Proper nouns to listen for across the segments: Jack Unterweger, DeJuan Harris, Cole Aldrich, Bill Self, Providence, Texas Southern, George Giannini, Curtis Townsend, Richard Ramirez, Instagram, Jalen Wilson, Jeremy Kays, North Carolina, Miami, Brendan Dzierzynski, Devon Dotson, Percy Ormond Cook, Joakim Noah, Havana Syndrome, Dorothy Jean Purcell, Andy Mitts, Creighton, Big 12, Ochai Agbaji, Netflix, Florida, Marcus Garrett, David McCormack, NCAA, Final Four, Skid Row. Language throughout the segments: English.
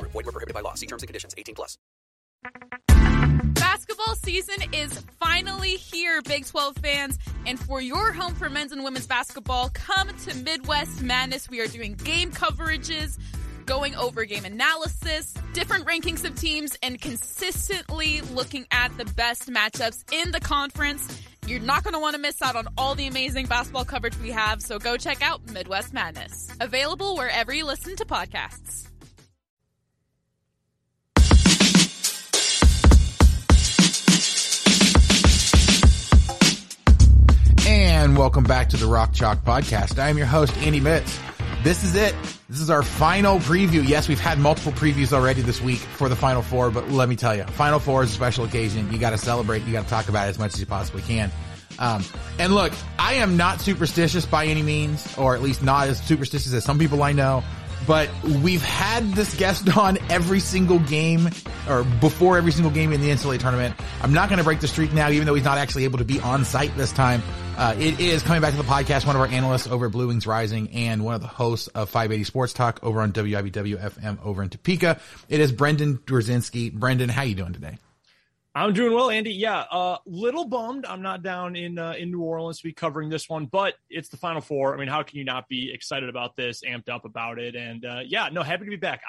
Void where prohibited by law. See terms and conditions. 18+. Basketball season is finally here, Big 12 fans. And for your home for men's and women's basketball, come to Midwest Madness. We are doing game coverages, going over game analysis, different rankings of teams, and consistently looking at the best matchups in the conference. You're not going to want to miss out on all the amazing basketball coverage we have, so go check out Midwest Madness. Available wherever you listen to podcasts. And welcome back to the Rock Chalk Podcast. I am your host, Andy Mitts. This is it. This is our final preview. Yes, we've had multiple previews already this week for the Final Four, but let me tell you, Final Four is a special occasion. You got to celebrate. You got to talk about it as much as you possibly can. And look, I am not superstitious by any means, or at least not as superstitious as some people I know, but we've had this guest on every single game or before every single game in the NCAA tournament. I'm not going to break the streak now, even though he's not actually able to be on site this time. It is coming back to the podcast, one of our analysts over at Blue Wings Rising and one of the hosts of 580 Sports Talk over on WIBW-FM over in Topeka. It is Brendan Dzierzynski. Brendan, how you doing today? I'm doing well, Andy. Yeah, little bummed I'm not down in New Orleans to be covering this one, but it's the Final Four. I mean, how can you not be excited about this, amped up about it? And happy to be back.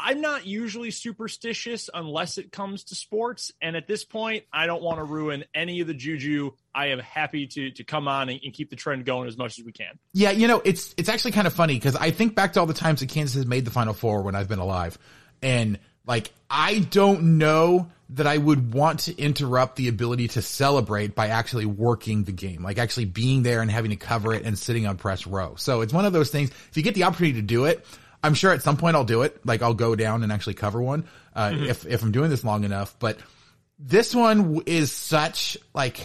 I'm not usually superstitious unless it comes to sports. And at this point, I don't want to ruin any of the juju. I am happy to come on and keep the trend going as much as we can. Yeah, you know, it's actually kind of funny because I think back to all the times that Kansas has made the Final Four when I've been alive. And, like, I don't know that I would want to interrupt the ability to celebrate by actually working the game, like actually being there and having to cover it and sitting on press row. So it's one of those things. If you get the opportunity to do it, I'm sure at some point I'll do it. Like I'll go down and actually cover one, if I'm doing this long enough. But this one is such like,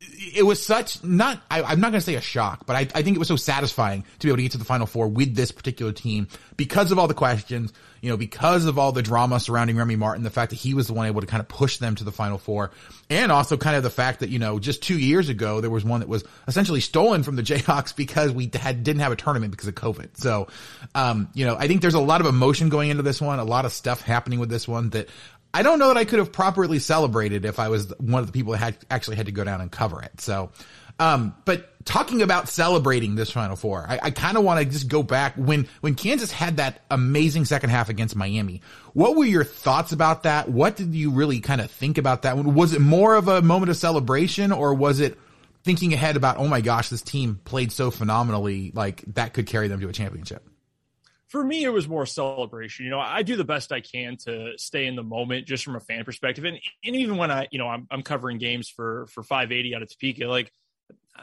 it was such not, I'm not going to say a shock, but I think it was so satisfying to be able to get to the Final Four with this particular team because of all the questions, you know, because of all the drama surrounding Remy Martin, the fact that he was the one able to kind of push them to the Final Four, and also kind of the fact that, you know, just 2 years ago, there was one that was essentially stolen from the Jayhawks because we didn't have a tournament because of COVID. So, I think there's a lot of emotion going into this one, a lot of stuff happening with this one that I don't know that I could have properly celebrated if I was one of the people that actually had to go down and cover it. So, but talking about celebrating this Final Four, I kind of want to just go back when Kansas had that amazing second half against Miami. What were your thoughts about that? What did you really kind of think about that? Was it more of a moment of celebration, or was it thinking ahead about, oh my gosh, this team played so phenomenally, like that could carry them to a championship? For me, it was more celebration. You know, I do the best I can to stay in the moment just from a fan perspective. And even when I'm covering games for 580 out of Topeka, like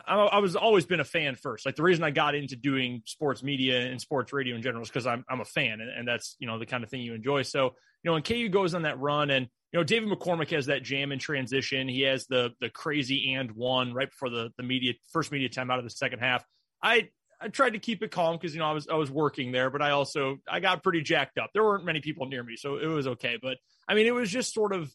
I was always been a fan first. Like the reason I got into doing sports media and sports radio in general is because I'm a fan and that's, you know, the kind of thing you enjoy. So, you know, when KU goes on that run and, you know, David McCormack has that jam in transition. He has the crazy and one right before the media timeout of the second half. I I tried to keep it calm because, you know, I was working there, but I got pretty jacked up. There weren't many people near me, so it was okay. But I mean, it was just sort of,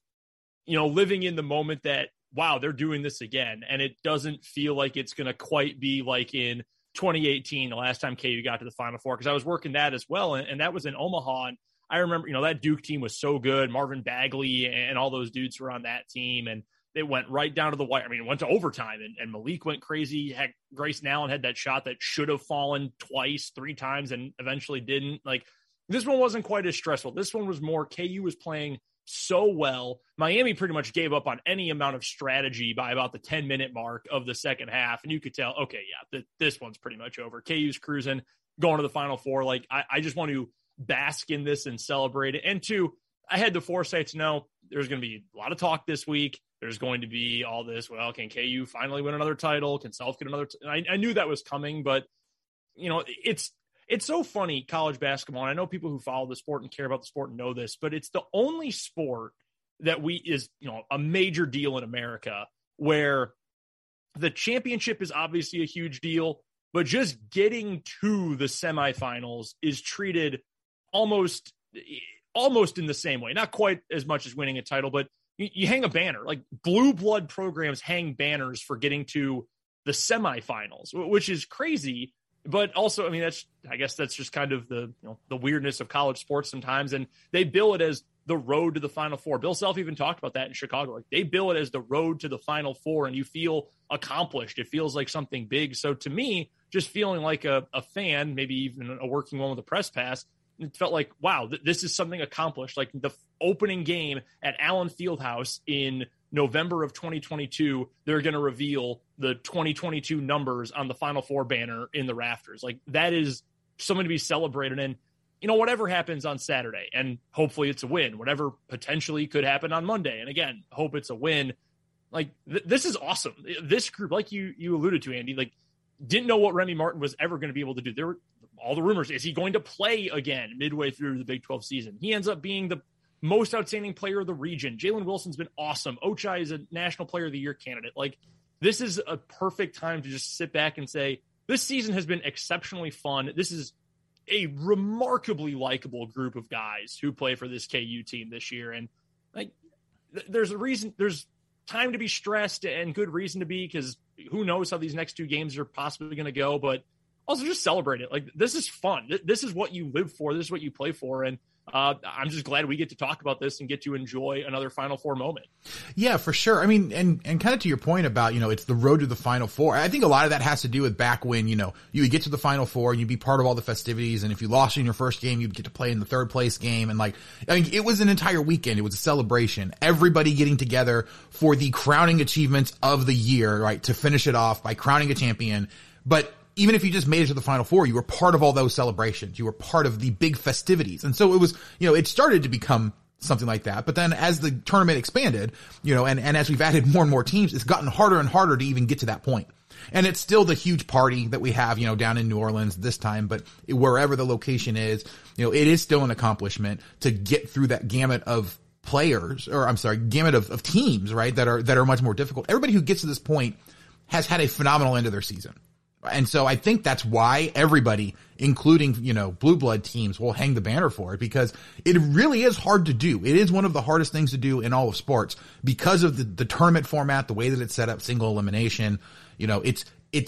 you know, living in the moment that, wow, they're doing this again. And it doesn't feel like it's going to quite be like in 2018, the last time KU got to the Final Four, because I was working that as well. And that was in Omaha. And I remember, you know, that Duke team was so good. Marvin Bagley and all those dudes were on that team. And they went right down to the wire. I mean, it went to overtime, and Malik went crazy. Heck, Grayson Allen had that shot that should have fallen three times, and eventually didn't. Like, this one wasn't quite as stressful. This one was more KU was playing so well. Miami pretty much gave up on any amount of strategy by about the 10-minute mark of the second half. And you could tell, okay, yeah, this one's pretty much over. KU's cruising, going to the Final Four. Like, I just want to bask in this and celebrate it. And two, I had the foresight to know there's going to be a lot of talk this week. There's going to be all this, well, can KU finally win another title? Can Self get another? I knew that was coming, but, you know, it's so funny, college basketball. And I know people who follow the sport and care about the sport know this, but it's the only sport that is, you know, a major deal in America where the championship is obviously a huge deal, but just getting to the semifinals is treated almost in the same way. Not quite as much as winning a title, but you hang a banner. Like, blue blood programs hang banners for getting to the semifinals, which is crazy. But also, I mean, I guess that's just kind of the, you know, the weirdness of college sports sometimes. And they bill it as the road to the Final Four. Bill Self even talked about that in Chicago. Like, they bill it as the road to the Final Four, and you feel accomplished. It feels like something big. So to me, just feeling like a fan, maybe even a working one with a press pass, it felt like, wow, this is something accomplished. Like, the opening game at Allen Fieldhouse in November of 2022, they're going to reveal the 2022 numbers on the Final Four banner in the rafters. Like, that is something to be celebrated. And, you know, whatever happens on Saturday, and hopefully it's a win, whatever potentially could happen on Monday, and again, hope it's a win. Like, this is awesome. This group, like you alluded to, Andy, like, didn't know what Remy Martin was ever going to be able to do. There were all the rumors. Is he going to play again midway through the Big 12 season? He ends up being the most outstanding player of the region. Jalen Wilson's been awesome. Ochai is a National Player of the Year candidate. Like, this is a perfect time to just sit back and say, this season has been exceptionally fun. This is a remarkably likable group of guys who play for this KU team this year. And, like, there's a reason, there's time to be stressed and good reason to be, because who knows how these next two games are possibly going to go, but also just celebrate it. Like, this is fun. This is what you live for. This is what you play for. And I'm just glad we get to talk about this and get to enjoy another Final Four moment. Yeah, for sure. I mean, and kind of to your point about, you know, it's the road to the Final Four. I think a lot of that has to do with back when, you know, you would get to the Final Four and you'd be part of all the festivities. And if you lost in your first game, you'd get to play in the third place game. And, like, I mean, it was an entire weekend. It was a celebration. Everybody getting together for the crowning achievements of the year, right? To finish it off by crowning a champion. But even if you just made it to the Final Four, you were part of all those celebrations. You were part of the big festivities. And so it was, you know, it started to become something like that. But then as the tournament expanded, you know, and as we've added more and more teams, it's gotten harder and harder to even get to that point. And it's still the huge party that we have, you know, down in New Orleans this time, but wherever the location is, you know, it is still an accomplishment to get through that gamut of players, or I'm sorry, gamut of teams, right? That are much more difficult. Everybody who gets to this point has had a phenomenal end of their season. And so I think that's why everybody, including, you know, blue blood teams, will hang the banner for it, because it really is hard to do. It is one of the hardest things to do in all of sports because of the tournament format, the way that it's set up, single elimination. You know, it's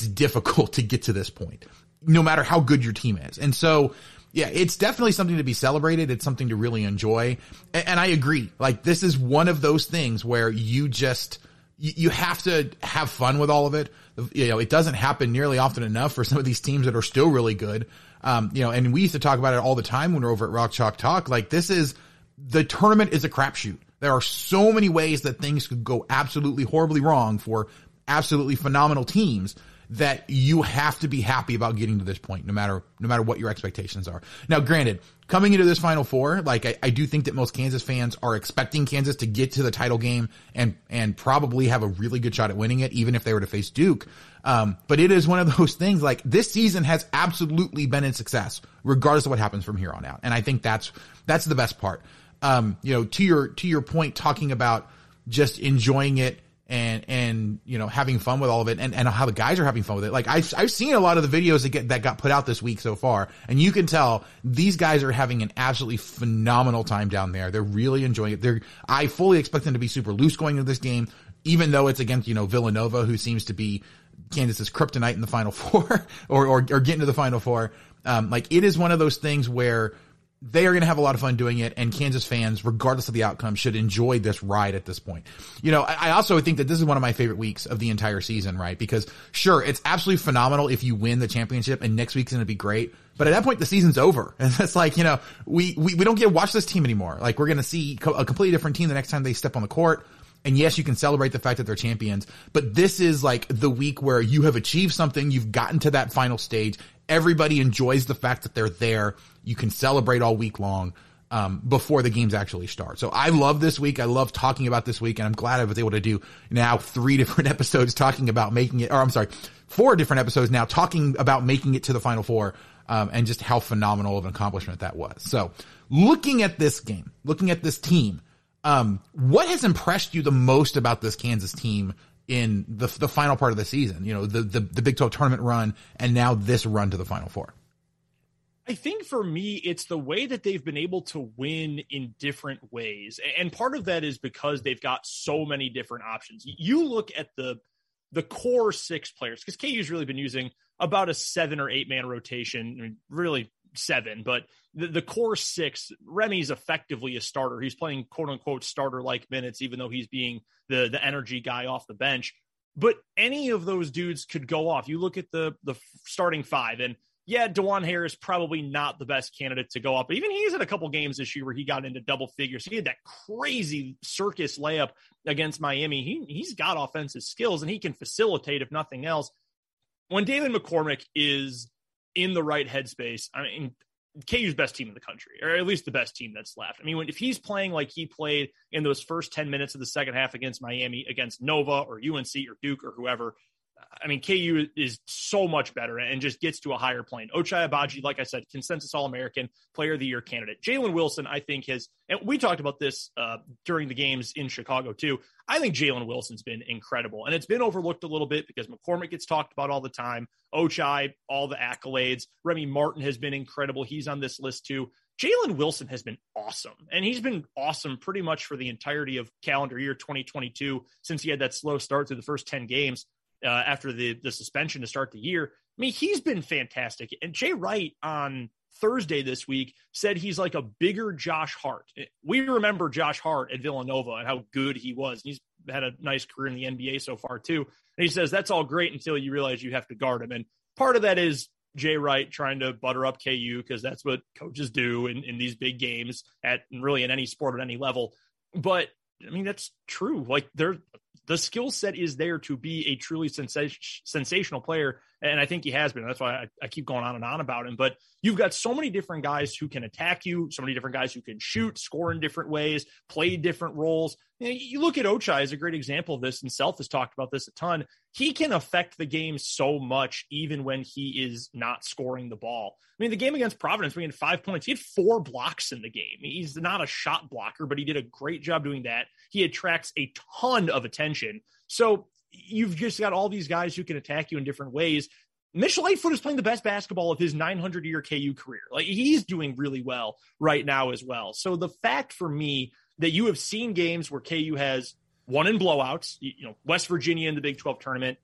difficult to get to this point, no matter how good your team is. And so, yeah, it's definitely something to be celebrated. It's something to really enjoy. And I agree. Like, this is one of those things where you just, you have to have fun with all of it. You know, it doesn't happen nearly often enough for some of these teams that are still really good. You know, and we used to talk about it all the time when we were over at Rock Chalk Talk. Like, the tournament is a crapshoot. There are so many ways that things could go absolutely horribly wrong for absolutely phenomenal teams that you have to be happy about getting to this point, no matter what your expectations are. Now, granted, coming into this Final Four, like, I do think that most Kansas fans are expecting Kansas to get to the title game and probably have a really good shot at winning it, even if they were to face Duke. But it is one of those things, like, this season has absolutely been a success, regardless of what happens from here on out. And I think that's the best part. You know, to your point, talking about just enjoying it and you know, having fun with all of it, and how the guys are having fun with it. Like I've seen a lot of the videos that got put out this week so far, and you can tell these guys are having an absolutely phenomenal time down there. They're really enjoying it. I fully expect them to be super loose going into this game, even though it's against, you know, Villanova, who seems to be Kansas's kryptonite in the Final Four or getting to the Final Four. Like it is one of those things where they are going to have a lot of fun doing it, and Kansas fans, regardless of the outcome, should enjoy this ride at this point. You know, I also think that this is one of my favorite weeks of the entire season, right? Because sure, it's absolutely phenomenal if you win the championship and next week's going to be great. But at that point, the season's over. And it's like, you know, we don't get to watch this team anymore. Like we're going to see a completely different team the next time they step on the court. And yes, you can celebrate the fact that they're champions, but this is like the week where you have achieved something. You've gotten to that final stage. Everybody enjoys the fact that they're there. You can celebrate all week long, before the games actually start. So I love this week. I love talking about this week, and I'm glad I was able to do now four different episodes now talking about making it to the Final Four, and just how phenomenal of an accomplishment that was. So looking at this game, looking at this team, what has impressed you the most about this Kansas team in the final part of the season? You know, the Big 12 tournament run and now this run to the Final Four. I think for me, it's the way that they've been able to win in different ways. And part of that is because they've got so many different options. You look at the core six players, because KU's really been using about a 7 or 8 man rotation, I mean, really 7, but the core six, Remy's effectively a starter. He's playing quote unquote starter like minutes, even though he's being the energy guy off the bench. But any of those dudes could go off. You look at the starting 5, and yeah, DeJuan Harris probably not the best candidate to go off, but even he's had a couple games this year where he got into double figures. He had that crazy circus layup against Miami. He's got offensive skills and he can facilitate if nothing else. When David McCormack is in the right headspace, I mean, KU's best team in the country, or at least the best team that's left. I mean, if he's playing like he played in those first 10 minutes of the second half against Miami, against Nova or UNC or Duke or whoever, I mean, KU is so much better and just gets to a higher plane. Ochai Agbaji, like I said, consensus All-American, Player of the Year candidate. Jalen Wilson, I think, and we talked about this during the games in Chicago too. I think Jalen Wilson's been incredible, and it's been overlooked a little bit because McCormack gets talked about all the time. Ochai, all the accolades. Remy Martin has been incredible. He's on this list too. Jalen Wilson has been awesome, and he's been awesome pretty much for the entirety of calendar year 2022 since he had that slow start through the first 10 games. After the suspension to start the year. I mean, he's been fantastic. And Jay Wright on Thursday this week said he's like a bigger Josh Hart. We remember Josh Hart at Villanova and how good he was. He's had a nice career in the NBA so far too. And he says, that's all great until you realize you have to guard him. And part of that is Jay Wright trying to butter up KU because that's what coaches do in these big games really in any sport at any level. But I mean, that's true. Like the skill set is there to be a truly sensational player. And I think he has been. That's why I keep going on and on about him. But you've got so many different guys who can attack you, so many different guys who can shoot, score in different ways, play different roles. You look at Ochai as a great example of this, and Self has talked about this a ton. He can affect the game so much, even when he is not scoring the ball. I mean, the game against Providence, we had 5 points. He had 4 blocks in the game. He's not a shot blocker, but he did a great job doing that. He attracts a ton of attention. So you've just got all these guys who can attack you in different ways. Mitchell Lightfoot is playing the best basketball of his 900-year KU career. Like, he's doing really well right now as well. So the fact for me that you have seen games where KU has won in blowouts, you know, West Virginia in the Big 12 tournament,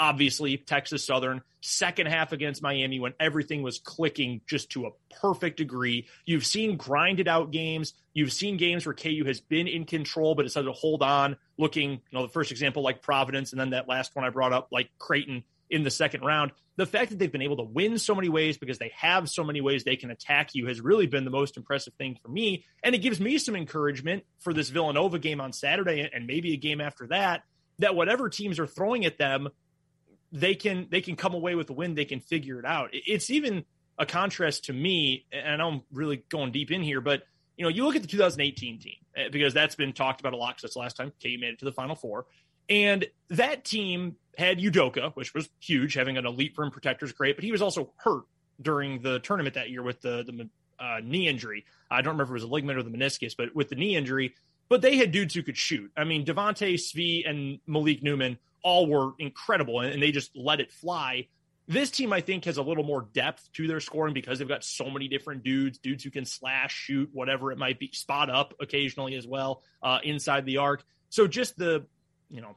obviously Texas Southern, second half against Miami when everything was clicking just to a perfect degree. You've seen grinded out games. You've seen games where KU has been in control, but it's had to hold on, looking, you know, the first example like Providence, and then that last one I brought up like Creighton in the second round. The fact that they've been able to win so many ways because they have so many ways they can attack you has really been the most impressive thing for me. And it gives me some encouragement for this Villanova game on Saturday and maybe a game after that, that whatever teams are throwing at them, they can come away with a win. They can figure it out. It's even a contrast to me, and I'm really going deep in here, but you know, you look at the 2018 team because that's been talked about a lot because that's the last time KU made it to the Final Four. And that team had Udoka, which was huge, having an elite rim protector is great, but he was also hurt during the tournament that year with the knee injury. I don't remember if it was a ligament or the meniscus, but with the knee injury, But they had dudes who could shoot. I mean, Devontae, Svi, and Malik Newman all were incredible, and they just let it fly. This team, I think, has a little more depth to their scoring because they've got so many different dudes who can slash, shoot, whatever it might be, spot up occasionally as well, inside the arc. So just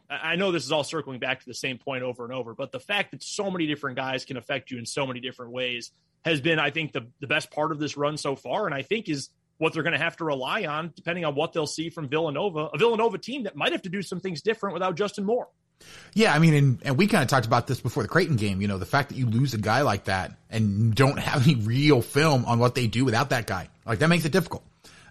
I know this is all circling back to the same point over and over, but the fact that so many different guys can affect you in so many different ways has been, I think, the best part of this run so far, and I think is what they're going to have to rely on, depending on what they'll see from Villanova, a Villanova team that might have to do some things different without Justin Moore. Yeah, I mean, and we kind of talked about this before the Creighton game, you know, the fact that you lose a guy like that and don't have any real film on what they do without that guy, like, that makes it difficult.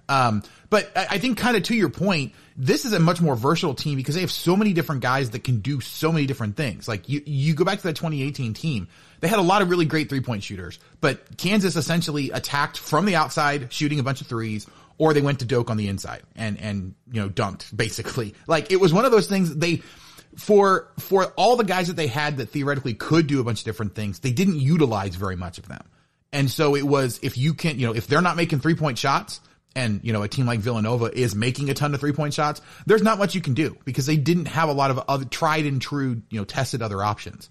But I think, kind of to your point, this is a much more versatile team because they have so many different guys that can do so many different things. Like, you go back to that 2018 team, they had a lot of really great three-point shooters, but Kansas essentially attacked from the outside, shooting a bunch of threes, or they went to Duke on the inside and, you know, dunked, basically. Like, it was one of those things they... For all the guys that they had that theoretically could do a bunch of different things, they didn't utilize very much of them. And so it was, if they're not making three-point shots, and, you know, a team like Villanova is making a ton of three-point shots, there's not much you can do because they didn't have a lot of other tried and true, you know, tested other options.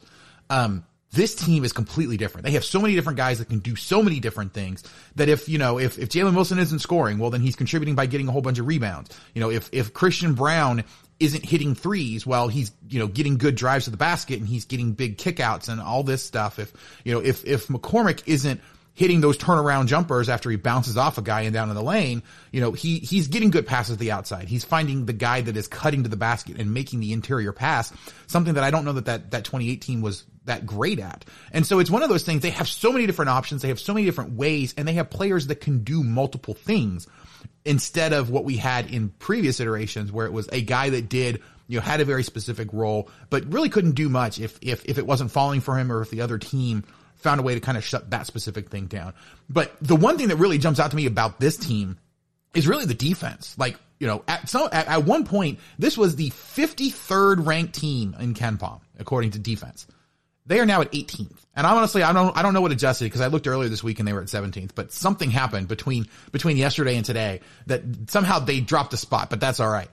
This team is completely different. They have so many different guys that can do so many different things that if Jalen Wilson isn't scoring, well, then he's contributing by getting a whole bunch of rebounds. You know, if Christian Brown isn't hitting threes, well, he's, you know, getting good drives to the basket and he's getting big kickouts and all this stuff. If McCormack isn't hitting those turnaround jumpers after he bounces off a guy and down in the lane, you know, he's getting good passes to the outside. He's finding the guy that is cutting to the basket and making the interior pass, something that I don't know that 2018 was that great at. And so it's one of those things. They have so many different options. They have so many different ways, and they have players that can do multiple things, instead of what we had in previous iterations where it was a guy that did, you know, had a very specific role, but really couldn't do much if it wasn't falling for him or if the other team found a way to kind of shut that specific thing down. But the one thing that really jumps out to me about this team is really the defense. Like, you know, at one point, this was the 53rd ranked team in KenPom, according to defense. They are now at 18th. And honestly, I don't know what adjusted, because I looked earlier this week and they were at 17th, but something happened between yesterday and today that somehow they dropped a spot, but that's all right.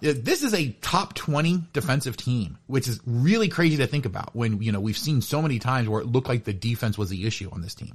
This is a top 20 defensive team, which is really crazy to think about when, you know, we've seen so many times where it looked like the defense was the issue on this team.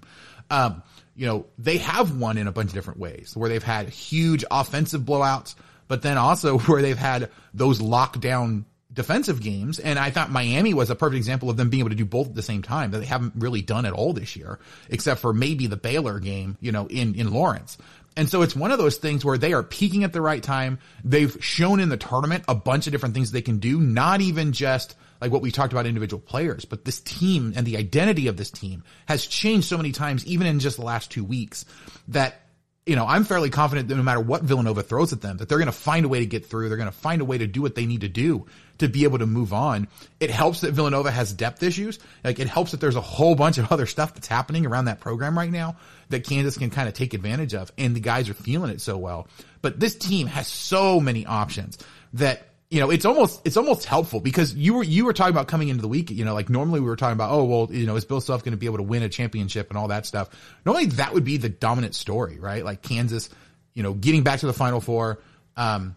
You know, they have won in a bunch of different ways where they've had huge offensive blowouts, but then also where they've had those lockdown defensive games. And I thought Miami was a perfect example of them being able to do both at the same time, that they haven't really done at all this year, except for maybe the Baylor game, you know, in Lawrence. And so it's one of those things where they are peaking at the right time. They've shown in the tournament a bunch of different things they can do, not even just like what we talked about individual players, but this team and the identity of this team has changed so many times, even in just the last 2 weeks, that, you know, I'm fairly confident that no matter what Villanova throws at them, that they're going to find a way to get through. They're going to find a way to do what they need to do to be able to move on. It helps that Villanova has depth issues. Like, it helps that there's a whole bunch of other stuff that's happening around that program right now that Kansas can kind of take advantage of. And the guys are feeling it so well. But this team has so many options that, you know, it's almost helpful, because you were talking about coming into the week, you know, like, normally we were talking about, oh, well, you know, is Bill Self going to be able to win a championship and all that stuff? Normally that would be the dominant story, right? Like, Kansas, you know, getting back to the Final Four,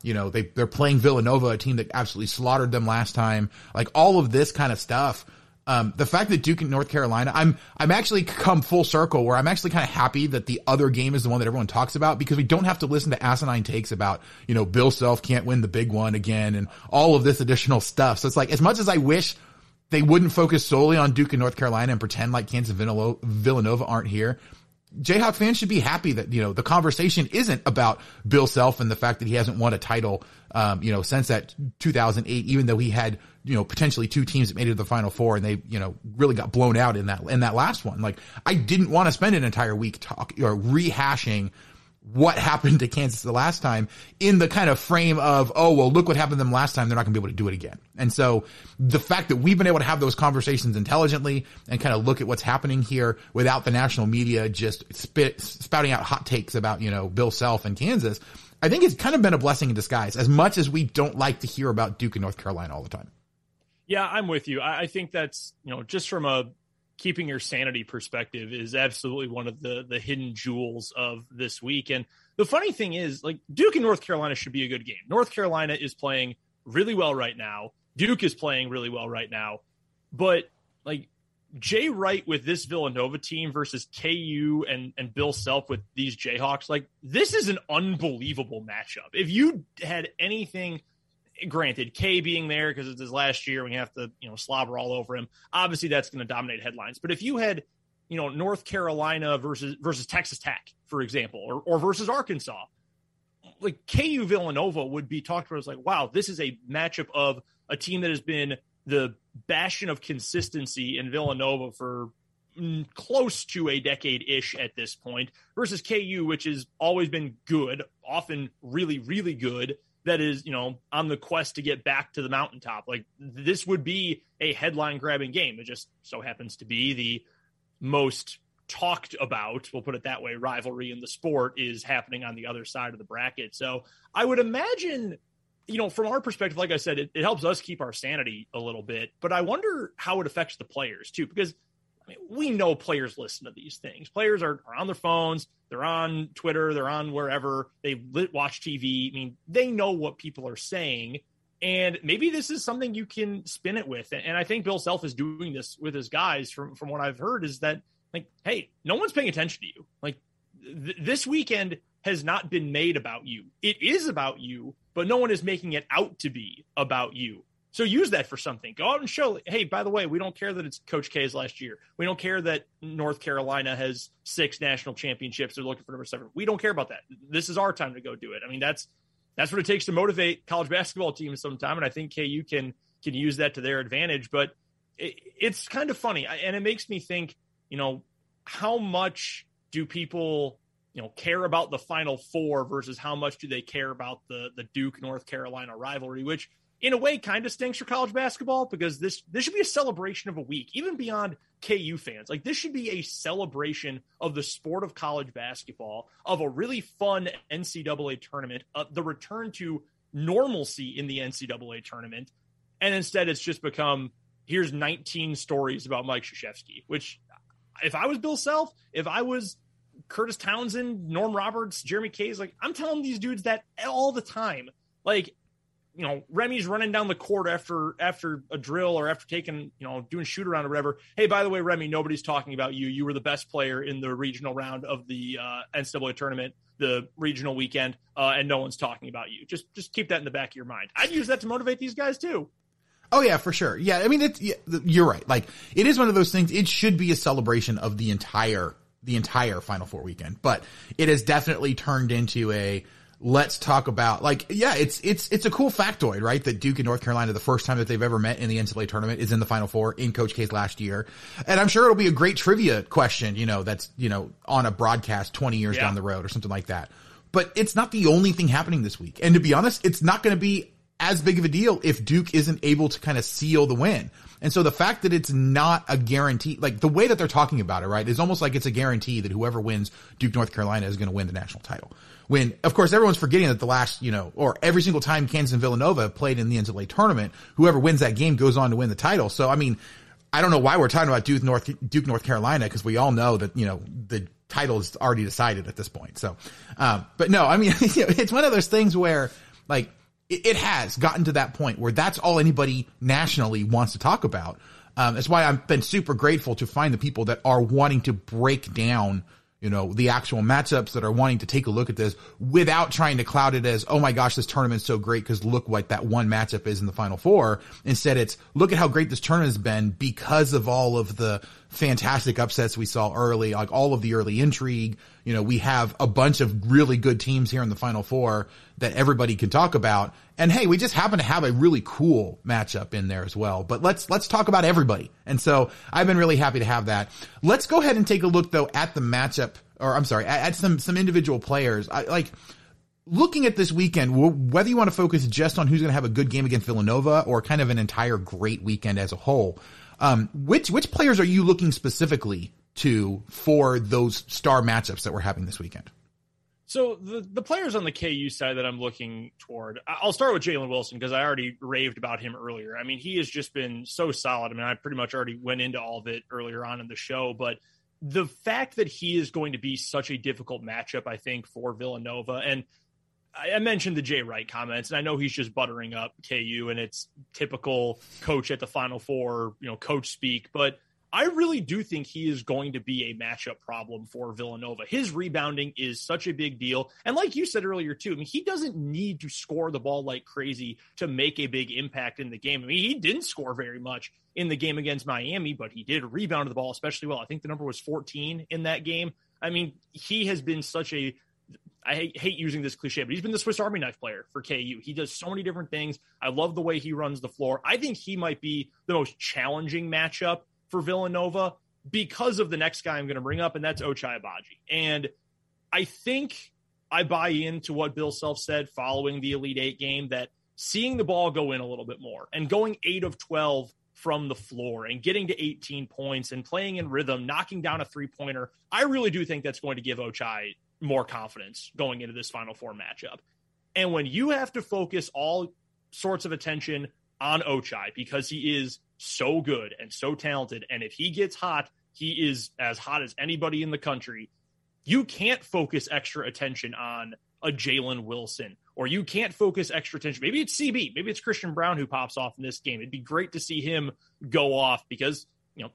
you know, they're playing Villanova, a team that absolutely slaughtered them last time, like, all of this kind of stuff. The fact that Duke and North Carolina, I'm actually come full circle where I'm actually kind of happy that the other game is the one that everyone talks about, because we don't have to listen to asinine takes about, you know, Bill Self can't win the big one again and all of this additional stuff. So it's like, as much as I wish they wouldn't focus solely on Duke and North Carolina and pretend like Kansas and Villanova aren't here, Jayhawk fans should be happy that, you know, the conversation isn't about Bill Self and the fact that he hasn't won a title, you know, since that 2008, even though he had, you know, potentially two teams that made it to the Final Four and they, you know, really got blown out in that last one. Like, I didn't want to spend an entire week rehashing what happened to Kansas the last time in the kind of frame of, oh, well, look what happened to them last time. They're not going to be able to do it again. And so the fact that we've been able to have those conversations intelligently and kind of look at what's happening here without the national media just spouting out hot takes about, you know, Bill Self and Kansas, I think it's kind of been a blessing in disguise, as much as we don't like to hear about Duke and North Carolina all the time. Yeah, I'm with you. I think that's, you know, just from a keeping your sanity perspective, is absolutely one of the hidden jewels of this week. And The funny thing is, like, Duke and North Carolina should be a good game. North Carolina is playing really well right now. Duke is playing really well right now. But, like, Jay Wright with this Villanova team versus KU and Bill Self with these Jayhawks, like, this is an unbelievable matchup. If you had anything, granted, K being there because it's his last year, we have to, you know, slobber all over him. Obviously, that's going to dominate headlines. But if you had, you know, North Carolina versus Texas Tech, for example, or versus Arkansas, like, KU Villanova would be talked about as like, wow, this is a matchup of a team that has been the bastion of consistency in Villanova for close to a decade-ish at this point, versus KU, which has always been good, often really, really good, that is, you know, on the quest to get back to the mountaintop. Like, this would be a headline-grabbing game. It just so happens to be the most talked about, we'll put it that way, rivalry in the sport is happening on the other side of the bracket. So I would imagine, you know, from our perspective, like I said, it helps us keep our sanity a little bit, but I wonder how it affects the players too, because I mean, we know players listen to these things. Players are on their phones. They're on Twitter. They're on wherever they watch TV. I mean, they know what people are saying, and maybe this is something you can spin it with. And I think Bill Self is doing this with his guys from what I've heard is that, like, hey, no one's paying attention to you. Like, this weekend has not been made about you. It is about you, but no one is making it out to be about you. So use that for something. Go out and show, hey, by the way, we don't care that it's Coach K's last year. We don't care that North Carolina has 6 national championships. They're looking for number 7. We don't care about that. This is our time to go do it. I mean, that's what it takes to motivate college basketball teams sometime, and I think KU can use that to their advantage. But it's kind of funny, and it makes me think, you know, how much do people, you know, care about the Final Four versus how much do they care about the Duke-North Carolina rivalry, which in a way kind of stinks for college basketball, because this should be a celebration of a week, even beyond KU fans. Like, this should be a celebration of the sport of college basketball, of a really fun NCAA tournament, the return to normalcy in the NCAA tournament. And instead it's just become, here's 19 stories about Mike Krzyzewski, which if I was Bill Self, if I was Curtis Townsend, Norm Roberts, Jeremy Kays, like, I'm telling these dudes that all the time. Like, you know, Remy's running down the court after a drill or after taking, you know, doing shoot around or whatever. Hey, by the way, Remy, nobody's talking about you. You were the best player in the regional round of the NCAA tournament, the regional weekend, and no one's talking about you. Just keep that in the back of your mind. I'd use that to motivate these guys too. Oh, yeah, for sure. Yeah, I mean, you're right. Like, it is one of those things. It should be a celebration of the entire Final Four weekend, but it has definitely turned into a let's talk about, like, yeah, it's a cool factoid, right? That Duke and North Carolina, the first time that they've ever met in the NCAA tournament, is in the Final Four in Coach K's last year. And I'm sure it'll be a great trivia question, you know, that's, you know, on a broadcast 20 years down the road or something like that. But it's not the only thing happening this week. And to be honest, it's not going to be as big of a deal if Duke isn't able to kind of seal the win. And so the fact that it's not a guarantee, like the way that they're talking about it, right, is almost like it's a guarantee that whoever wins Duke, North Carolina is going to win the national title. When, of course, everyone's forgetting that the last, you know, or every single time Kansas and Villanova played in the NCAA tournament, whoever wins that game goes on to win the title. So, I mean, I don't know why we're talking about Duke, North Carolina, because we all know that, you know, the title is already decided at this point. So, but no, I mean, it's one of those things where, like, it has gotten to that point where that's all anybody nationally wants to talk about. That's why I've been super grateful to find the people that are wanting to break down, you know, the actual matchups, that are wanting to take a look at this without trying to cloud it as, oh my gosh, this tournament's so great because look what that one matchup is in the Final Four. Instead, it's look at how great this tournament's been because of all of the fantastic upsets we saw early, like all of the early intrigue. You know, we have a bunch of really good teams here in the Final Four that everybody can talk about. And hey, we just happen to have a really cool matchup in there as well. But let's talk about everybody. And so I've been really happy to have that. Let's go ahead and take a look though at the matchup, or I'm sorry, at some individual players. I like looking at this weekend, whether you want to focus just on who's going to have a good game against Villanova or kind of an entire great weekend as a whole. Which players are you looking specifically to for those star matchups that we're having this weekend? So the players on the KU side that I'm looking toward, I'll start with Jalen Wilson because I already raved about him earlier. I mean, he has just been so solid. I mean, I pretty much already went into all of it earlier on in the show, but the fact that he is going to be such a difficult matchup, I think, for Villanova. And I mentioned the Jay Wright comments, and I know he's just buttering up KU, and it's typical coach at the Final Four, you know, coach speak. But I really do think he is going to be a matchup problem for Villanova. His rebounding is such a big deal. And like you said earlier, too, I mean, he doesn't need to score the ball like crazy to make a big impact in the game. I mean, he didn't score very much in the game against Miami, but he did rebound the ball especially well. I think the number was 14 in that game. I mean, he has been such a – I hate using this cliche, but he's been the Swiss Army knife player for KU. He does so many different things. I love the way he runs the floor. I think he might be the most challenging matchup for Villanova because of the next guy I'm going to bring up, and that's Ochai Agbaji. And I think I buy into what Bill Self said following the Elite Eight game, that seeing the ball go in a little bit more and going 8 of 12 from the floor and getting to 18 points and playing in rhythm, knocking down a three-pointer, I really do think that's going to give Ochai more confidence going into this Final Four matchup. And when you have to focus all sorts of attention on Ochai because he is so good and so talented, and if he gets hot, he is as hot as anybody in the country. You can't focus extra attention on a Jalen Wilson, or you can't focus extra attention. Maybe it's CB, maybe it's Christian Brown who pops off in this game. It'd be great to see him go off because, you know,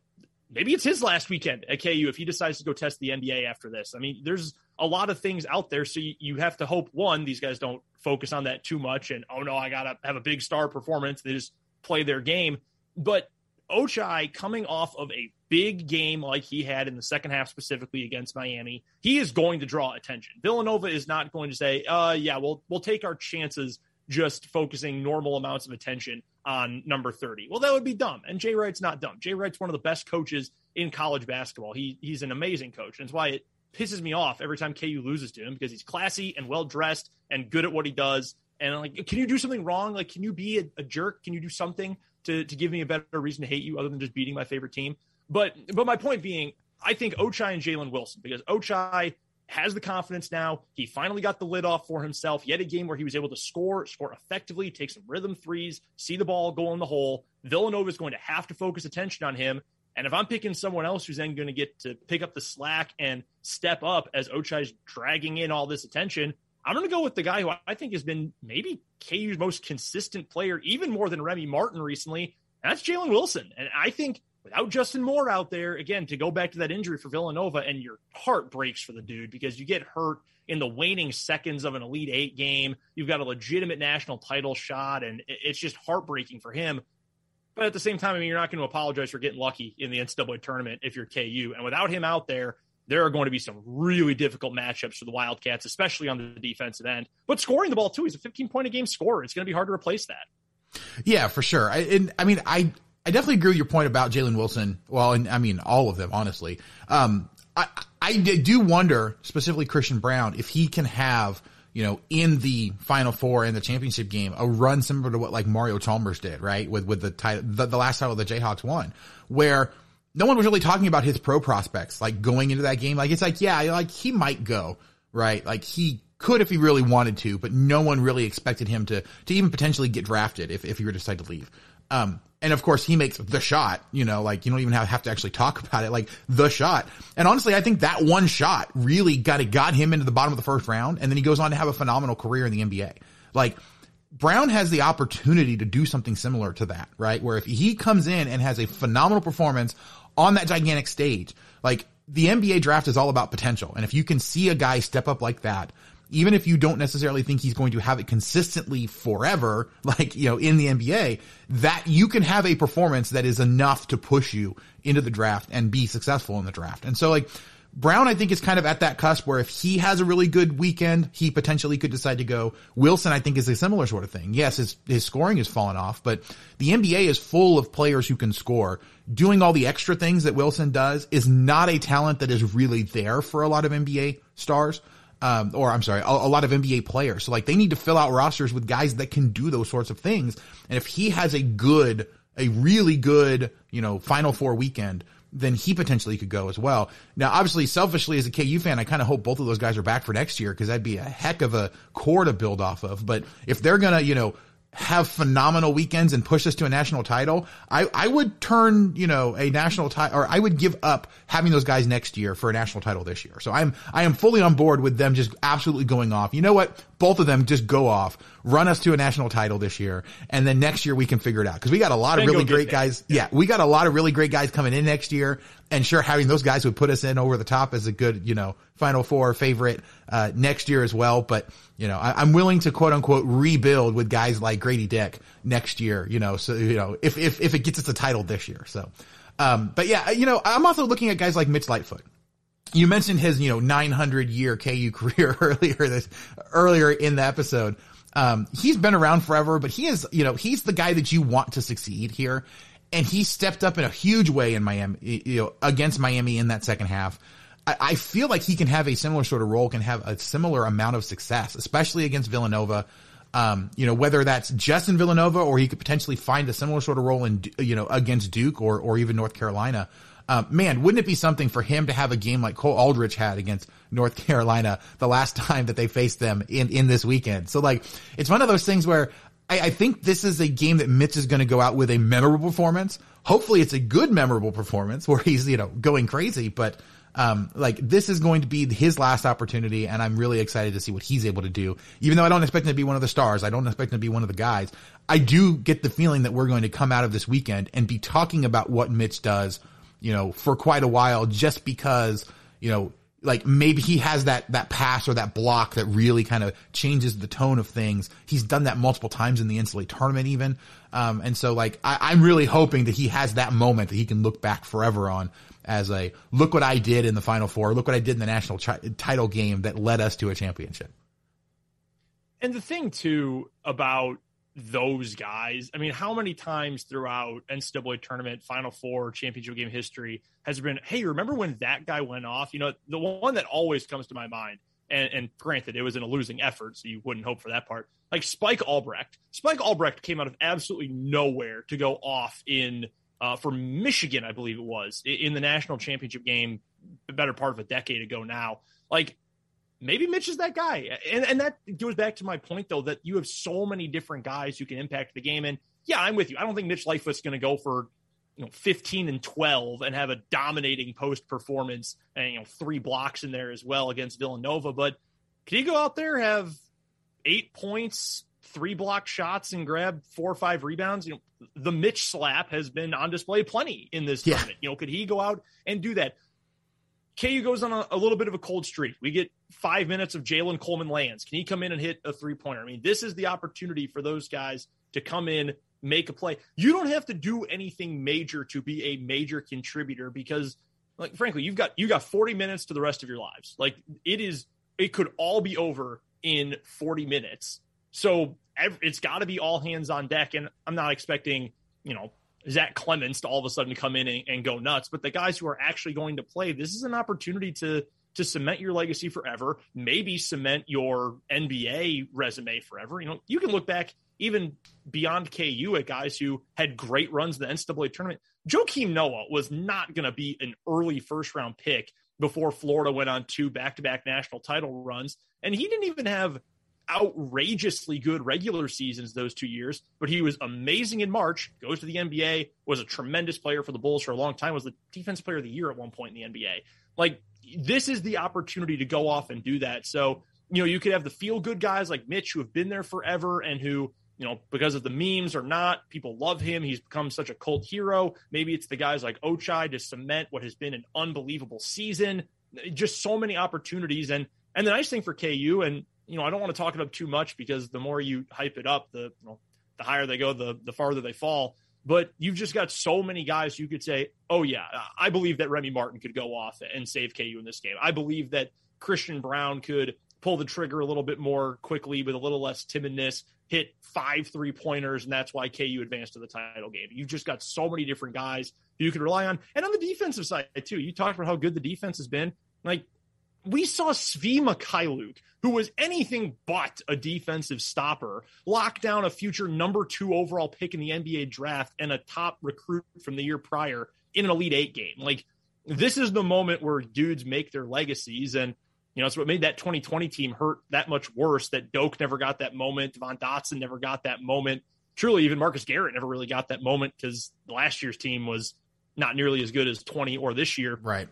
maybe it's his last weekend at KU if he decides to go test the NBA after this. I mean, there's a lot of things out there, so you have to hope, one, these guys don't focus on that too much and, oh, no, I got to have a big star performance. They just play their game. But Ochai, coming off of a big game like he had in the second half, specifically against Miami, he is going to draw attention. Villanova is not going to say, yeah, we'll take our chances just focusing normal amounts of attention on number 30. Well, that would be dumb. And Jay Wright's not dumb. Jay Wright's one of the best coaches in college basketball. He's an amazing coach. And it's why it pisses me off every time KU loses to him, because he's classy and well-dressed and good at what he does. And I'm like, can you do something wrong? Like, can you be a jerk? Can you do something to give me a better reason to hate you other than just beating my favorite team? But my point being, I think Ochai and Jalen Wilson, because Ochai has the confidence now. He finally got the lid off for himself. He had a game where he was able to score effectively, take some rhythm threes, see the ball go in the hole. Villanova is going to have to focus attention on him. And if I'm picking someone else who's then going to get to pick up the slack and step up as Ochai's dragging in all this attention, I'm going to go with the guy who I think has been maybe KU's most consistent player, even more than Remy Martin recently, and that's Jalen Wilson. And I think without Justin Moore out there, again, to go back to that injury for Villanova, and your heart breaks for the dude because you get hurt in the waning seconds of an Elite Eight game. You've got a legitimate national title shot, and it's just heartbreaking for him. But at the same time, I mean, you're not going to apologize for getting lucky in the NCAA tournament if you're KU. And without him out there, there are going to be some really difficult matchups for the Wildcats, especially on the defensive end. But scoring the ball, too, he's a 15-point-a-game scorer. It's going to be hard to replace that. Yeah, for sure. I mean, I definitely agree with your point about Jalen Wilson. Well, and I mean, all of them, honestly. I do wonder, specifically Christian Brown, if he can have, you know, in the Final Four and the championship game, a run similar to what, like, Mario Chalmers did, right, with the title, the last title the Jayhawks won, where – no one was really talking about his pro prospects, like going into that game. Like, it's like, yeah, like he might go, right? Like he could if he really wanted to, but no one really expected him to even potentially get drafted if he were to decide to leave. And of course he makes the shot, you know, like you don't even have to actually talk about it, like the shot. And honestly, I think that one shot really got him into the bottom of the first round. And then he goes on to have a phenomenal career in the NBA. Like, Brown has the opportunity to do something similar to that, right? Where if he comes in and has a phenomenal performance on that gigantic stage, like the NBA draft is all about potential. And if you can see a guy step up like that, even if you don't necessarily think he's going to have it consistently forever, like, you know, in the NBA, that you can have a performance that is enough to push you into the draft and be successful in the draft. And so, like, Brown, I think, is kind of at that cusp where if he has a really good weekend, he potentially could decide to go. Wilson, I think, is a similar sort of thing. Yes, his scoring has fallen off, but the NBA is full of players who can score. Doing all the extra things that Wilson does is not a talent that is really there for a lot of NBA stars. A lot of NBA players. So, like, they need to fill out rosters with guys that can do those sorts of things. And if he has a really good, you know, Final Four weekend, then he potentially could go as well. Now, obviously, selfishly, as a KU fan, I kind of hope both of those guys are back for next year, because that'd be a heck of a core to build off of. But if they're going to, you know, have phenomenal weekends and push us to a national title, I would turn, you know, a national title, or I would give up having those guys next year for a national title this year. So I am fully on board with them just absolutely going off. You know what? Both of them just go off, run us to a national title this year. And then next year we can figure it out. Cause we got a lot of really great guys. Yeah. We got a lot of really great guys coming in next year. And sure, having those guys would put us in over the top as a good, you know, Final Four favorite, next year as well. But, you know, I'm willing to quote unquote rebuild with guys like Grady Dick next year, you know, so, you know, if it gets us a title this year. So, but yeah, you know, I'm also looking at guys like Mitch Lightfoot. You mentioned his, you know, 900 year KU career earlier in the episode. He's been around forever, but he is, you know, he's the guy that you want to succeed here. And he stepped up in a huge way in Miami, you know, against Miami in that second half. I feel like he can have a similar sort of role, can have a similar amount of success, especially against Villanova. You know, whether that's just in Villanova or he could potentially find a similar sort of role in, you know, against Duke or even North Carolina. Man, wouldn't it be something for him to have a game like Cole Aldrich had against North Carolina the last time that they faced them in this weekend? So like, it's one of those things where I think this is a game that Mitch is going to go out with a memorable performance. Hopefully it's a good memorable performance where he's, you know, going crazy, but, like this is going to be his last opportunity, and I'm really excited to see what he's able to do. Even though I don't expect him to be one of the stars, I don't expect him to be one of the guys, I do get the feeling that we're going to come out of this weekend and be talking about what Mitch does, you know, for quite a while, just because, you know, like maybe he has that pass or that block that really kind of changes the tone of things. He's done that multiple times in the NCAA tournament even. And so like, I'm really hoping that he has that moment that he can look back forever on as a look what I did in the Final Four, look what I did in the national title game that led us to a championship. And the thing too about those guys, I mean, how many times throughout NCAA tournament, Final Four, championship game history has been, hey, remember when that guy went off? You know, the one that always comes to my mind, and granted, it was in a losing effort, so you wouldn't hope for that part. Like Spike Albrecht. Spike Albrecht came out of absolutely nowhere to go off in for Michigan, I believe it was, in the national championship game, the better part of a decade ago now. Like, maybe Mitch is that guy. And that goes back to my point, though, that you have so many different guys who can impact the game. And yeah, I'm with you. I don't think Mitch Lightfoot's going to go for, you know, 15-12 and have a dominating post performance and, you know, 3 blocks in there as well against Villanova. But can he go out there, have 8 points, 3 block shots, and grab 4 or 5 rebounds? You know, the Mitch slap has been on display plenty in this tournament. You know, could he go out and do that? KU goes on a little bit of a cold streak. We get 5 minutes of Jalen Coleman-Lands. Can he come in and hit a three-pointer? I mean, this is the opportunity for those guys to come in, make a play. You don't have to do anything major to be a major contributor because, like, frankly, you got 40 minutes to the rest of your lives. Like, it could all be over in 40 minutes. So it's got to be all hands on deck, and I'm not expecting, you know, Zach Clemens to all of a sudden come in and go nuts. But the guys who are actually going to play, this is an opportunity to cement your legacy forever, maybe cement your NBA resume forever. You know, you can look back even beyond KU at guys who had great runs in the NCAA tournament. Joakim Noah was not going to be an early first-round pick before Florida went on 2 back-to-back national title runs, and he didn't even have outrageously good regular seasons those 2 years, but he was amazing in March, goes to the NBA, was a tremendous player for the Bulls for a long time, was the defense player of the year at one point in the NBA. Like, this is the opportunity to go off and do that. So, you know, you could have the feel-good guys like Mitch who have been there forever and who, you know, because of the memes or not, people love him. He's become such a cult hero. Maybe it's the guys like Ochai to cement what has been an unbelievable season. Just so many opportunities. And the nice thing for KU, and you know, I don't want to talk it up too much because the more you hype it up, the higher they go, the farther they fall. But you've just got so many guys you could say, oh, yeah, I believe that Remy Martin could go off and save KU in this game. I believe that Christian Brown could pull the trigger a little bit more quickly with a little less timidness, hit 5 three-pointers, and that's why KU advanced to the title game. You've just got so many different guys you can rely on. And on the defensive side, too, you talked about how good the defense has been. Like, we saw Svi Mykhailiuk, who was anything but a defensive stopper, lock down a future number 2 overall pick in the NBA draft and a top recruit from the year prior in an Elite 8 game. Like, this is the moment where dudes make their legacies. And You know, it's what made that 2020 team hurt that much worse, that Doak never got that moment. Devon Dotson never got that moment. Truly, even Marcus Garrett never really got that moment because last year's team was not nearly as good as 20 or this year. Right.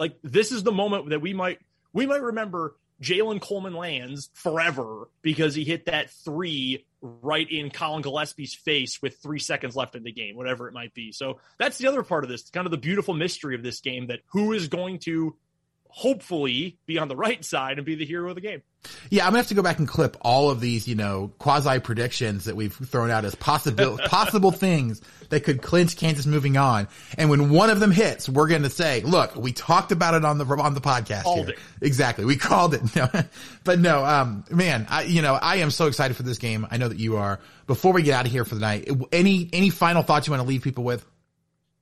Like, this is the moment that we might remember Jalen Coleman-Lands forever because he hit that three right in Colin Gillespie's face with 3 seconds left in the game, whatever it might be. So that's the other part of this, kind of the beautiful mystery of this game, that who is going to hopefully be on the right side and be the hero of the game. Yeah, I'm gonna have to go back and clip all of these, you know, quasi predictions that we've thrown out as possible things that could clinch Kansas moving on. And when one of them hits, we're going to say, "Look, we talked about it on the podcast." Called it. Exactly, we called it. No, but no, man, I am so excited for this game. I know that you are. Before we get out of here for the night, any final thoughts you want to leave people with?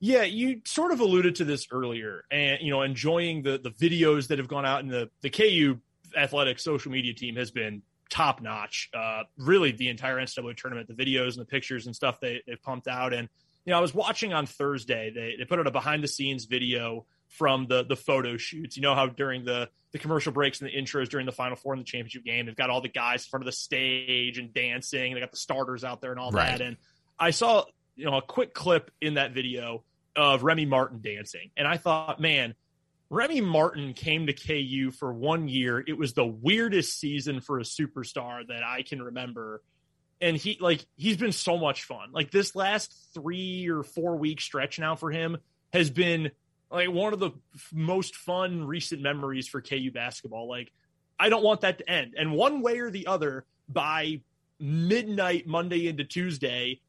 Yeah, you sort of alluded to this earlier, and you know, enjoying the videos that have gone out, and the KU athletic social media team has been top notch. Really, the entire NCAA tournament, the videos and the pictures and stuff they've pumped out. And you know, I was watching on Thursday, they put out a behind the scenes video from the photo shoots. You know how during the commercial breaks and the intros during the Final Four and the championship game, they've got all the guys in front of the stage and dancing. They got the starters out there and all right. that. And I saw, you know, a quick clip in that video of Remy Martin dancing, and I thought, man, Remy Martin came to KU for 1 year. It was the weirdest season for a superstar that I can remember. And he's been so much fun. Like, this last 3 or 4 week stretch now for him has been like one of the most fun recent memories for KU basketball. Like, I don't want that to end. And one way or the other, by midnight, Monday into Tuesday,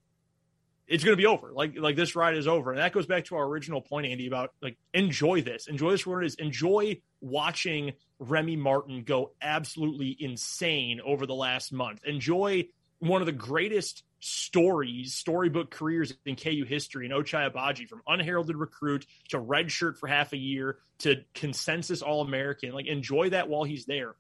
it's going to be over. Like this ride is over. And that goes back to our original point, Andy, about like, enjoy this. Enjoy this for what it is. Enjoy watching Remy Martin go absolutely insane over the last month. Enjoy one of the greatest storybook careers in KU history, in Ochai Agbaji, from unheralded recruit to redshirt for half a year to consensus All-American. Like, enjoy that while he's there.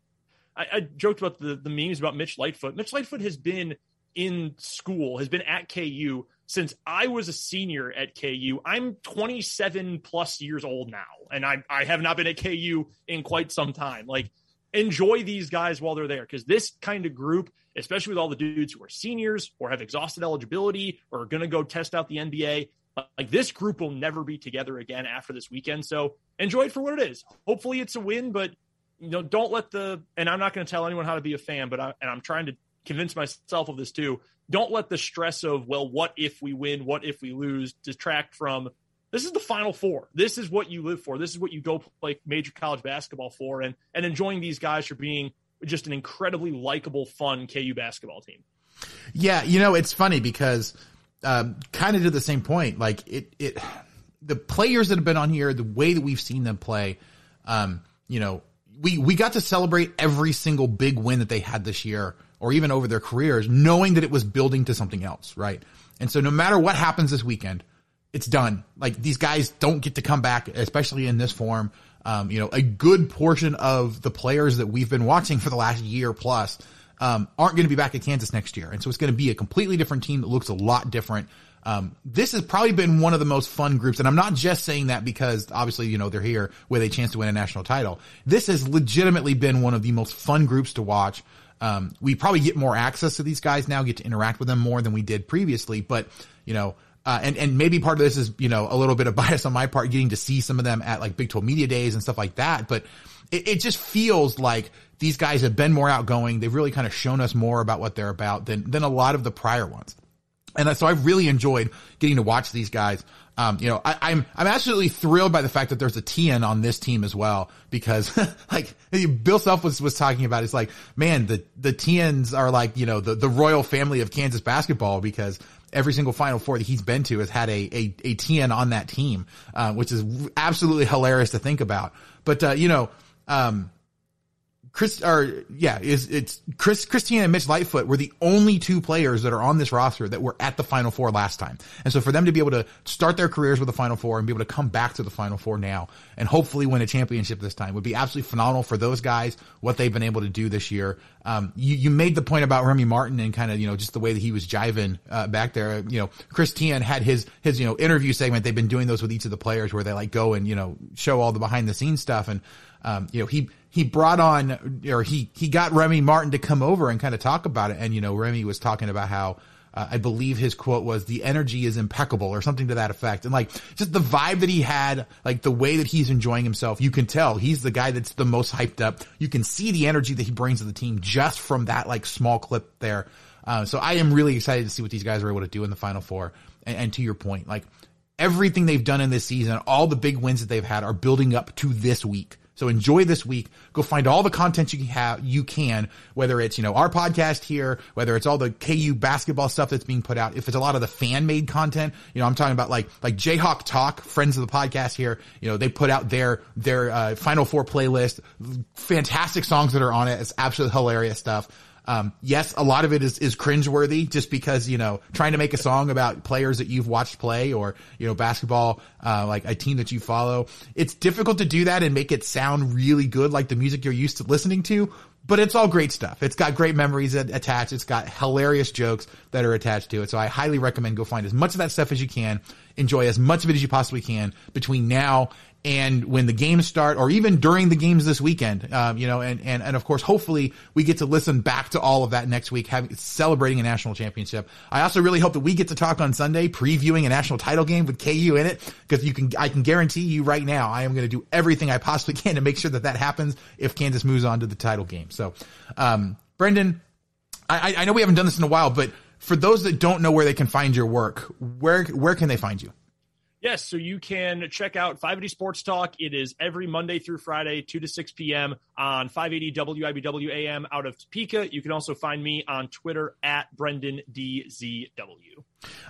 I joked about the memes about Mitch Lightfoot. Mitch Lightfoot has been in school, has been at KU since I was a senior at KU. I'm 27 plus years old now, and I have not been at KU in quite some time. Like, enjoy these guys while they're there, because this kind of group, especially with all the dudes who are seniors or have exhausted eligibility or are going to go test out the NBA, like, this group will never be together again after this weekend. So enjoy it for what it is. Hopefully it's a win, but you know, don't let and I'm not going to tell anyone how to be a fan, but I'm trying to convince myself of this too. Don't let the stress of, well, what if we win, what if we lose, detract from, this is the Final Four. This is what you live for. This is what you go play major college basketball for, and enjoying these guys for being just an incredibly likable, fun KU basketball team. Yeah, you know, it's funny because kind of to the same point, like the players that have been on here, the way that we've seen them play, you know, we got to celebrate every single big win that they had this year, or even over their careers, knowing that it was building to something else, right? And so no matter what happens this weekend, it's done. Like, these guys don't get to come back, especially in this form. You know, a good portion of the players that we've been watching for the last year plus aren't going to be back at Kansas next year. And so it's going to be a completely different team that looks a lot different. This has probably been one of the most fun groups. And I'm not just saying that because obviously, you know, they're here with a chance to win a national title. This has legitimately been one of the most fun groups to watch. We probably get more access to these guys now, get to interact with them more than we did previously. But, you know, and maybe part of this is, you know, a little bit of bias on my part, getting to see some of them at like Big 12 Media Days and stuff like that. But it just feels like these guys have been more outgoing. They've really kind of shown us more about what they're about than a lot of the prior ones. And so I've really enjoyed getting to watch these guys. You know, I'm absolutely thrilled by the fact that there's a TN on this team as well, because like Bill Self was talking about, it's like, man, the TNs are like, you know, the royal family of Kansas basketball, because every single Final Four that he's been to has had a TN on that team, which is absolutely hilarious to think about. But, you know, Christian and Mitch Lightfoot were the only two players that are on this roster that were at the Final Four last time. And so for them to be able to start their careers with the Final Four and be able to come back to the Final Four now and hopefully win a championship this time would be absolutely phenomenal for those guys, what they've been able to do this year. You made the point about Remy Martin and kind of, you know, just the way that he was jiving, back there. You know, Christian had his, you know, interview segment. They've been doing those with each of the players where they like go and, you know, show all the behind the scenes stuff. And, you know, he, he brought on, or he got Remy Martin to come over and kind of talk about it. And, you know, Remy was talking about how, I believe his quote was, the energy is impeccable or something to that effect. And like, just the vibe that he had, like the way that he's enjoying himself, you can tell he's the guy that's the most hyped up. You can see the energy that he brings to the team just from that like small clip there. So I am really excited to see what these guys are able to do in the Final Four. And to your point, like everything they've done in this season, all the big wins that they've had are building up to this week. So enjoy this week. Go find all the content you can, whether it's, you know, our podcast here, whether it's all the KU basketball stuff that's being put out. If it's a lot of the fan made content, you know, I'm talking about like Jayhawk Talk, friends of the podcast here, you know, they put out their Final Four playlist, fantastic songs that are on it. It's absolutely hilarious stuff. Yes, a lot of it is cringeworthy just because, you know, trying to make a song about players that you've watched play or, you know, basketball, like a team that you follow. It's difficult to do that and make it sound really good, like the music you're used to listening to, but it's all great stuff. It's got great memories attached. It's got hilarious jokes that are attached to it. So I highly recommend go find as much of that stuff as you can. Enjoy as much of it as you possibly can between now and when the games start, or even during the games this weekend, you know, and of course, hopefully we get to listen back to all of that next week, celebrating a national championship. I also really hope that we get to talk on Sunday, previewing a national title game with KU in it, because I can guarantee you right now, I am going to do everything I possibly can to make sure that happens if Kansas moves on to the title game. So, Brendan, I know we haven't done this in a while, but for those that don't know where they can find your work, where can they find you? Yes, so you can check out 580 Sports Talk. It is every Monday through Friday, 2 to 6 p.m. on 580 WIBW-AM out of Topeka. You can also find me on Twitter at Brendan DZW.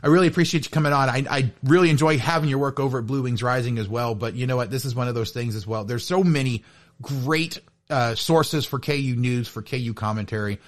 I really appreciate you coming on. I really enjoy having your work over at Blue Wings Rising as well. But you know what? This is one of those things as well. There's so many great sources for KU news, for KU commentary.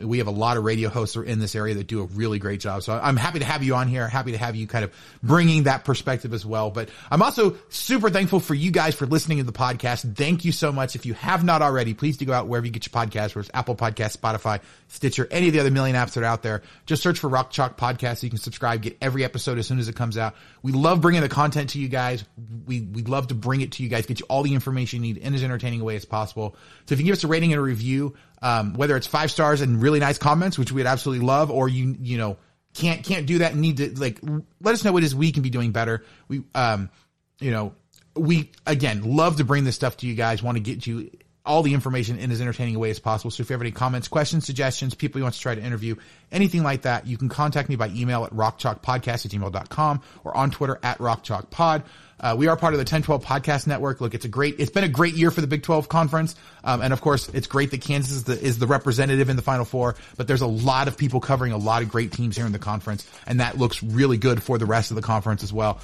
We have a lot of radio hosts in this area that do a really great job. So I'm happy to have you on here. Happy to have you kind of bringing that perspective as well. But I'm also super thankful for you guys for listening to the podcast. Thank you so much. If you have not already, please do go out wherever you get your podcasts, whether it's Apple Podcasts, Spotify, Stitcher, any of the other million apps that are out there. Just search for Rock Chalk Podcast so you can subscribe, get every episode as soon as it comes out. We love bringing the content to you guys. We love to bring it to you guys, get you all the information you need in as entertaining a way as possible. So if you give us a rating and a review, whether it's 5 stars and really nice comments, which we'd absolutely love, or you know, can't do that and need to, like, let us know what it is we can be doing better. We, you know, we again love to bring this stuff to you guys, want to get you all the information in as entertaining a way as possible. So if you have any comments, questions, suggestions, people you want to try to interview, anything like that, you can contact me by email at rockchalkpodcast@gmail.com or on Twitter at rockchalkpod. We are part of the 10-12 podcast network. Look, it's been a great year for the Big 12 conference. And of course, it's great that Kansas is the representative in the Final Four, but there's a lot of people covering a lot of great teams here in the conference. And that looks really good for the rest of the conference as well.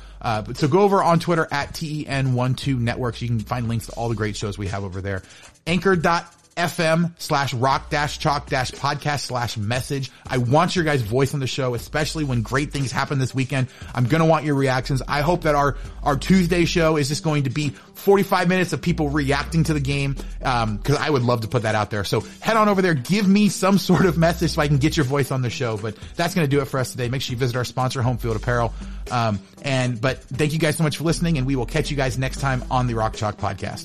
So go over on Twitter at TEN12 networks. You can find links to all the great shows we have over there. Anchor.fm/rock-chalk-podcast/message. I want your guys' voice on the show, especially when great things happen this weekend. I'm going to want your reactions. I hope that our Tuesday show is just going to be 45 minutes of people reacting to the game, because I would love to put that out there. So head on over there. Give me some sort of message so I can get your voice on the show. But that's going to do it for us today. Make sure you visit our sponsor, Home Field Apparel. But thank you guys so much for listening, and we will catch you guys next time on the Rock Chalk Podcast.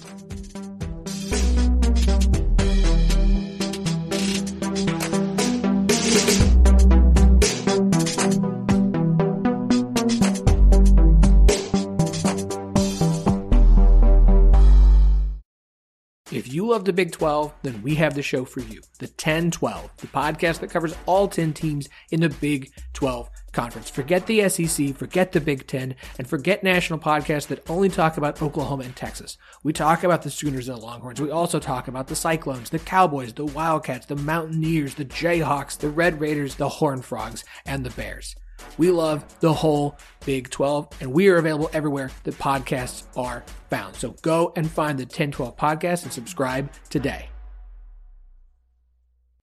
If you love the Big 12, then we have the show for you, the 10-12, the podcast that covers all 10 teams in the Big 12 Conference. Forget the SEC, forget the Big 10, and forget national podcasts that only talk about Oklahoma and Texas. We talk about the Sooners and the Longhorns. We also talk about the Cyclones, the Cowboys, the Wildcats, the Mountaineers, the Jayhawks, the Red Raiders, the Horned Frogs, and the Bears. We love the whole Big 12, and we are available everywhere that podcasts are found. So go and find the 10-12 podcast and subscribe today.